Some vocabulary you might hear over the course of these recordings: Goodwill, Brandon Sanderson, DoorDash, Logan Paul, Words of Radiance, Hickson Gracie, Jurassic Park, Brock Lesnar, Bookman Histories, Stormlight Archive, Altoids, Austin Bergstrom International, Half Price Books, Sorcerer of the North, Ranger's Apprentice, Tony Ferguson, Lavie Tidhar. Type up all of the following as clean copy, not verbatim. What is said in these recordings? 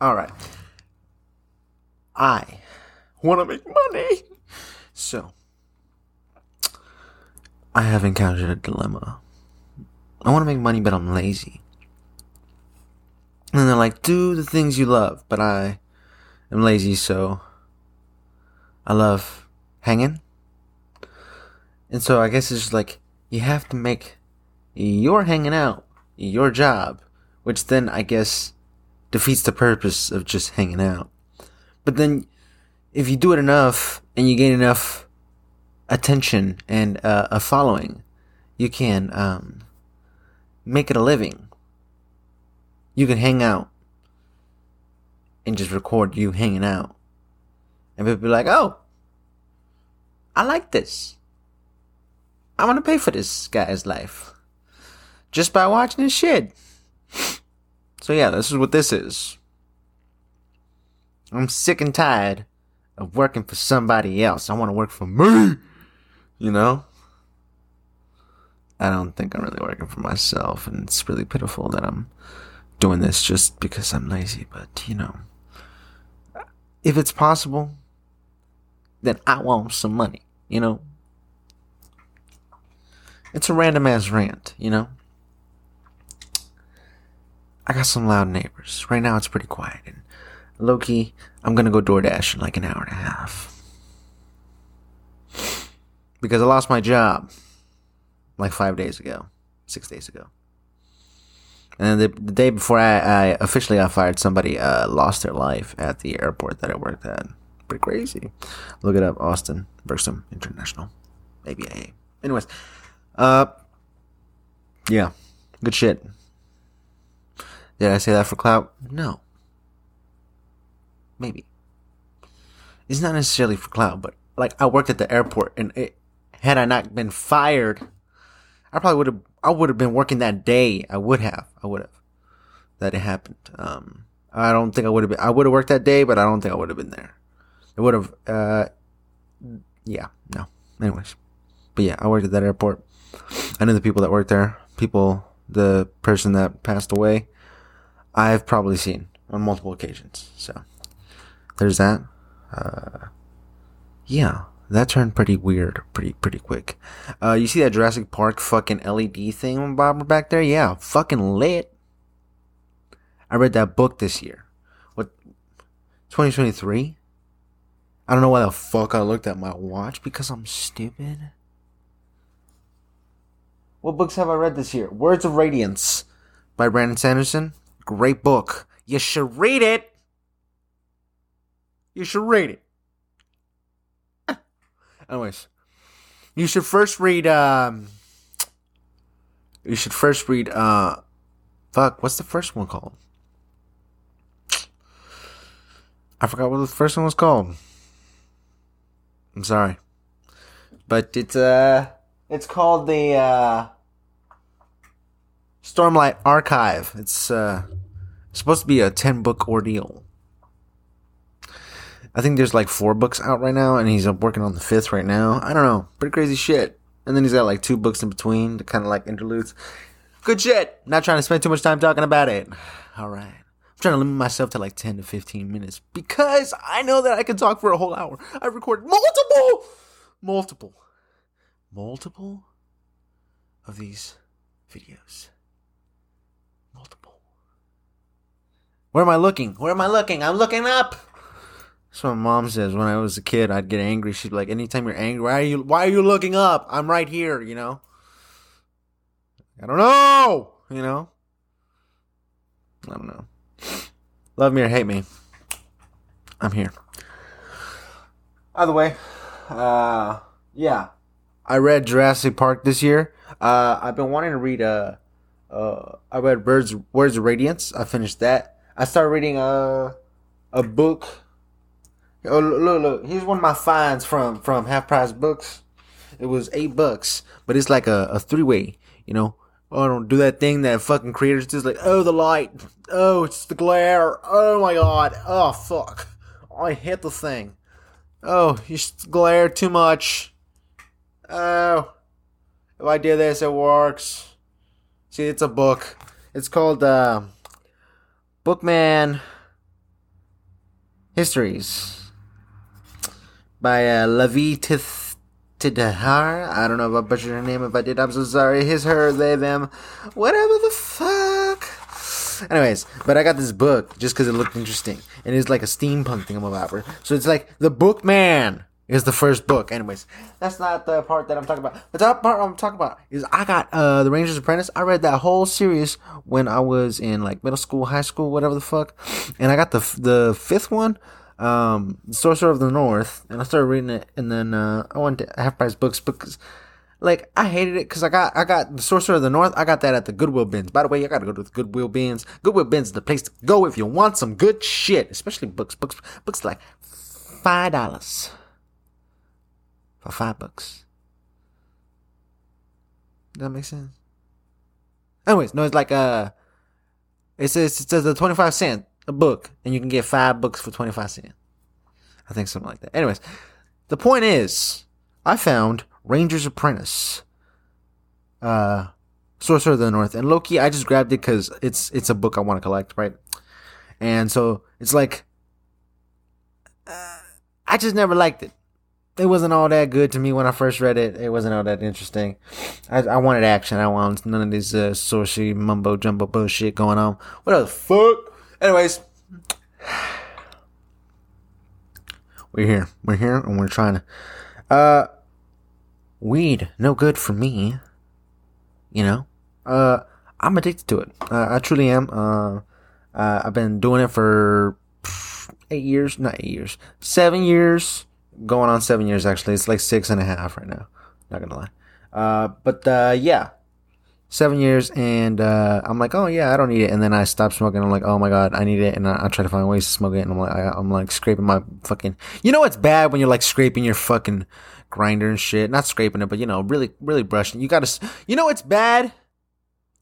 All right. I want to make money. So, I have encountered a dilemma. I want to make money, but I'm lazy. And they're like, do the things you love. But I am lazy, so I love hanging. And so I guess it's just like, you have to make your hanging out your job. Which then, I guess, defeats the purpose of just hanging out. But then, if you do it enough, and you gain enough attention and a following, you can make it a living. You can hang out and just record you hanging out. And people be like, oh, I like this. I want to pay for this guy's life just by watching his shit. So yeah, this is what this is. I'm sick and tired of working for somebody else. I want to work for me, you know? I don't think I'm really working for myself, and it's really pitiful that I'm doing this just because I'm lazy. But, you know, if it's possible, then I want some money, you know? It's a random-ass rant, you know? I got some loud neighbors. Right now it's pretty quiet. And low-key, I'm going to go DoorDash in like an hour and a half. Because I lost my job like 6 days ago. And the day before I officially got fired, somebody lost their life at the airport that I worked at. Pretty crazy. Look it up. Austin Bergstrom International. ABA. Anyways. Yeah. Good shit. Did I say that for clout? No. Maybe. It's not necessarily for clout, but like I worked at the airport, and had I not been fired, I would have been working that day. I would have. That it happened. I don't think I would have been. I would have worked that day, but I don't think I would have been there. It would have. Yeah. No. Anyways. But yeah, I worked at that airport. I knew the people that worked there. The person that passed away. I've probably seen on multiple occasions. So, there's that. Yeah, that turned pretty weird pretty quick. You see that Jurassic Park fucking LED thing bobber back there? Yeah, fucking lit. I read that book this year. What? 2023? I don't know why the fuck I looked at my watch, because I'm stupid. What books have I read this year? Words of Radiance by Brandon Sanderson. Great book. You should read it. You should read it. Anyways, you should first read. Fuck. What's the first one called? I forgot what the first one was called. I'm sorry, but it's called the Stormlight Archive. It's supposed to be a 10-book ordeal. I think there's like 4 books out right now, and he's working on the 5th right now. I don't know. Pretty crazy shit. And then he's got like 2 books in between, kind of like interludes. Good shit. Not trying to spend too much time talking about it. All right. I'm trying to limit myself to like 10 to 15 minutes because I know that I can talk for a whole hour. I've recorded multiple of these videos. Where am I looking? I'm looking up. That's what my mom says. When I was a kid, I'd get angry. She'd be like, anytime you're angry, why are you looking up? I'm right here, you know? I don't know, you know? I don't know. Love me or hate me, I'm here. Either way, yeah. I read Jurassic Park this year. I've been wanting to read I read Words of Radiance. I finished that. I started reading a book. Oh, look. Here's one of my finds from Half Price Books. It was $8, but it's like a 3-way, you know. Oh, I don't do that thing that fucking creators do. It's like, oh, the light. Oh, it's the glare. Oh, my God. Oh, fuck. I hit the thing. Oh, you glare too much. Oh, if I do this, it works. See, it's a book. It's called Bookman Histories by Lavie Tidhar. I don't know if I butchered her name. If I did, I'm so sorry. His, her, they, them, whatever the fuck. Anyways, but I got this book just because it looked interesting. And it's like a steampunk thingamabobber. So it's like The Bookman is the first book. Anyways, that's not the part that I'm talking about. The top part I'm talking about is I got The Ranger's Apprentice. I read that whole series when I was in like middle school, high school, whatever the fuck. And I got the fifth one, Sorcerer of the North, and I started reading it, and then I went to Half Price Books because like I hated it because I got the Sorcerer of the North. I got that at the Goodwill bins. By the way, you gotta go to the Goodwill bins. Goodwill bins is the place to go if you want some good shit, especially books. Books like $5. For $5. Does that make sense? Anyways, no, it's like it says a 25 cent a book, and you can get 5 books for 25 cents. I think something like that. Anyways, the point is, I found Ranger's Apprentice, Sorcerer of the North, and low-key, I just grabbed it because it's a book I want to collect, right? And so it's like I just never liked it. It wasn't all that good to me when I first read it. It wasn't all that interesting. I wanted action. I wanted none of this sorcery mumbo jumbo bullshit going on. What the fuck? Anyways, we're here. We're here, and we're trying to. Weed, no good for me. You know, I'm addicted to it. I truly am. I've been doing it for 8 years. Not 8 years. 7 years. Going on 7 years, actually. It's like 6.5 right now. Not gonna lie. But yeah. 7 years, and I'm like, oh yeah, I don't need it. And then I stopped smoking. I'm like, oh my god, I need it. And I try to find ways to smoke it. And I'm like scraping my fucking. You know what's bad when you're like scraping your fucking grinder and shit. Not scraping it, but you know, really, really brushing. You gotta. You know it's bad.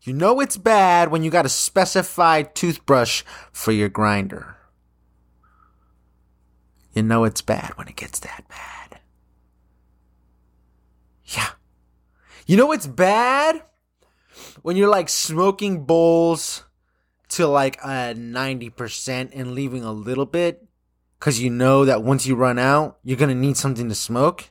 You know it's bad when you got a specified toothbrush for your grinder. You know it's bad when it gets that bad. Yeah. You know it's bad when you're like smoking bowls to like a 90% and leaving a little bit. Because you know that once you run out, you're going to need something to smoke.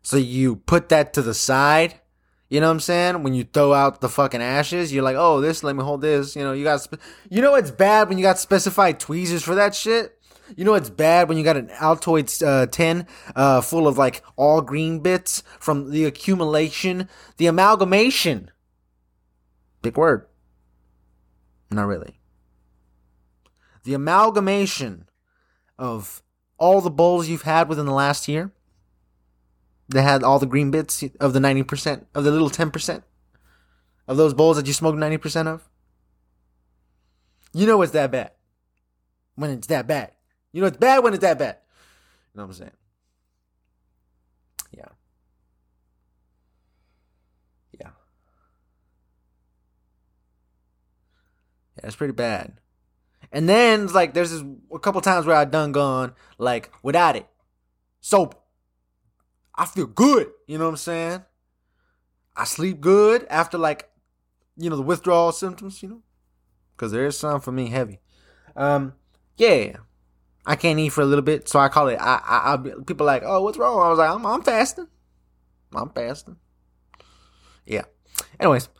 So you put that to the side. You know what I'm saying? When you throw out the fucking ashes, you're like, oh, this, let me hold this. You know, you got. You know it's bad when you got specified tweezers for that shit. You know it's bad when you got an Altoids tin full of like all green bits from the accumulation, the amalgamation. Big word. Not really. The amalgamation of all the bowls you've had within the last year. They had all the green bits of the 90%, of the little 10%, of those bowls that you smoked 90% of. You know it's that bad. When it's that bad. You know it's bad when it's that bad. You know what I'm saying? Yeah. Yeah. Yeah, it's pretty bad. And then it's like there's this a couple times where I done gone like without it. Sober. I feel good. You know what I'm saying? I sleep good after like, you know, the withdrawal symptoms, you know? Because there is some for me heavy. Yeah. I can't eat for a little bit, so I call it. I people are like, oh, what's wrong? I was like, I'm fasting. I'm fasting. Yeah. Anyways,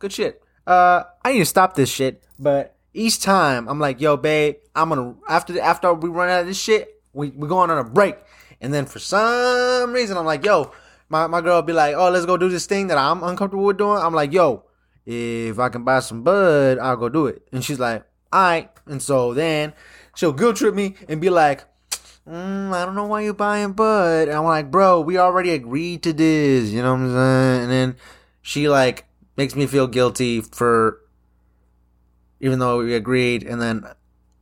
good shit. I need to stop this shit. But each time I'm like, yo, babe, I'm gonna after we run out of this shit, we going on a break. And then for some reason, I'm like, yo, my girl will be like, oh, let's go do this thing that I'm uncomfortable with doing. I'm like, yo, if I can buy some bud, I'll go do it. And she's like, all right. And so then. She'll guilt trip me and be like, I don't know why you're buying bud. And I'm like, bro, we already agreed to this. You know what I'm saying? And then she like makes me feel guilty for even though we agreed. And then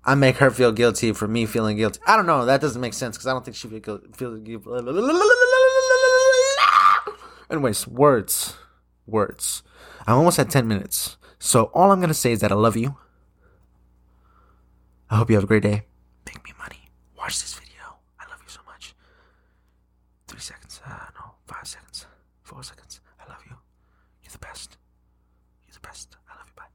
I make her feel guilty for me feeling guilty. I don't know. That doesn't make sense because I don't think she feels guilty. Anyways, words. I'm almost at 10 minutes. So all I'm going to say is that I love you. I hope you have a great day. Make me money. Watch this video. I love you so much. 3 seconds. 5 seconds. 4 seconds. I love you. You're the best. I love you. Bye.